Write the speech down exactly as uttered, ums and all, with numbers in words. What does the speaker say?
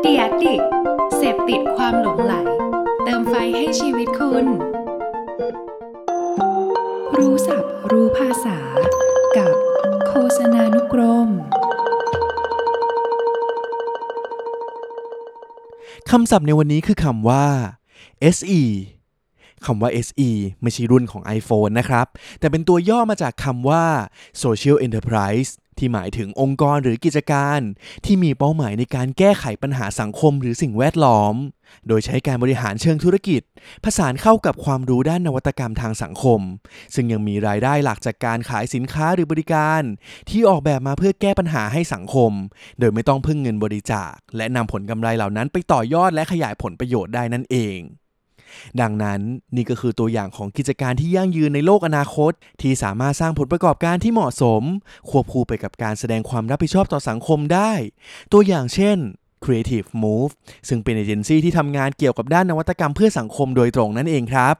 เดียดดิเสพติดความหลงไหลเติมไฟให้ชีวิตคุณรู้ศัพท์รู้ภาษากับโฆษณานุกรมคำศัพท์ในวันนี้คือคำว่า เอส อี คำว่า เอส อี ไม่ใช่รุ่นของ iPhone นะครับแต่เป็นตัวย่อมาจากคำว่า Social Enterprise ที่หมายถึงองค์กรหรือกิจการที่มีเป้าหมายในการแก้ไขปัญหาสังคมหรือสิ่งแวดล้อมโดยใช้การบริหารเชิงธุรกิจผสานเข้ากับความรู้ด้านนวัตกรรมทางสังคมซึ่งยังมีรายได้หลักจากการขายสินค้าหรือบริการที่ออกแบบมาเพื่อแก้ปัญหาให้สังคมโดยไม่ต้องพึ่งเงินบริจาคและนำผลกำไรเหล่านั้นไปต่อยอดและขยายผลประโยชน์ได้นั่นเองดังนั้นนี่ก็คือตัวอย่างของกิจการที่ยั่งยืนในโลกอนาคตที่สามารถสร้างผลประกอบการที่เหมาะสมควบคู่ไปกับการแสดงความรับผิดชอบต่อสังคมได้ตัวอย่างเช่น Creative Move ซึ่งเป็นเอเจนซี่ที่ทำงานเกี่ยวกับด้านนวัตกรรมเพื่อสังคมโดยตรงนั่นเองครับ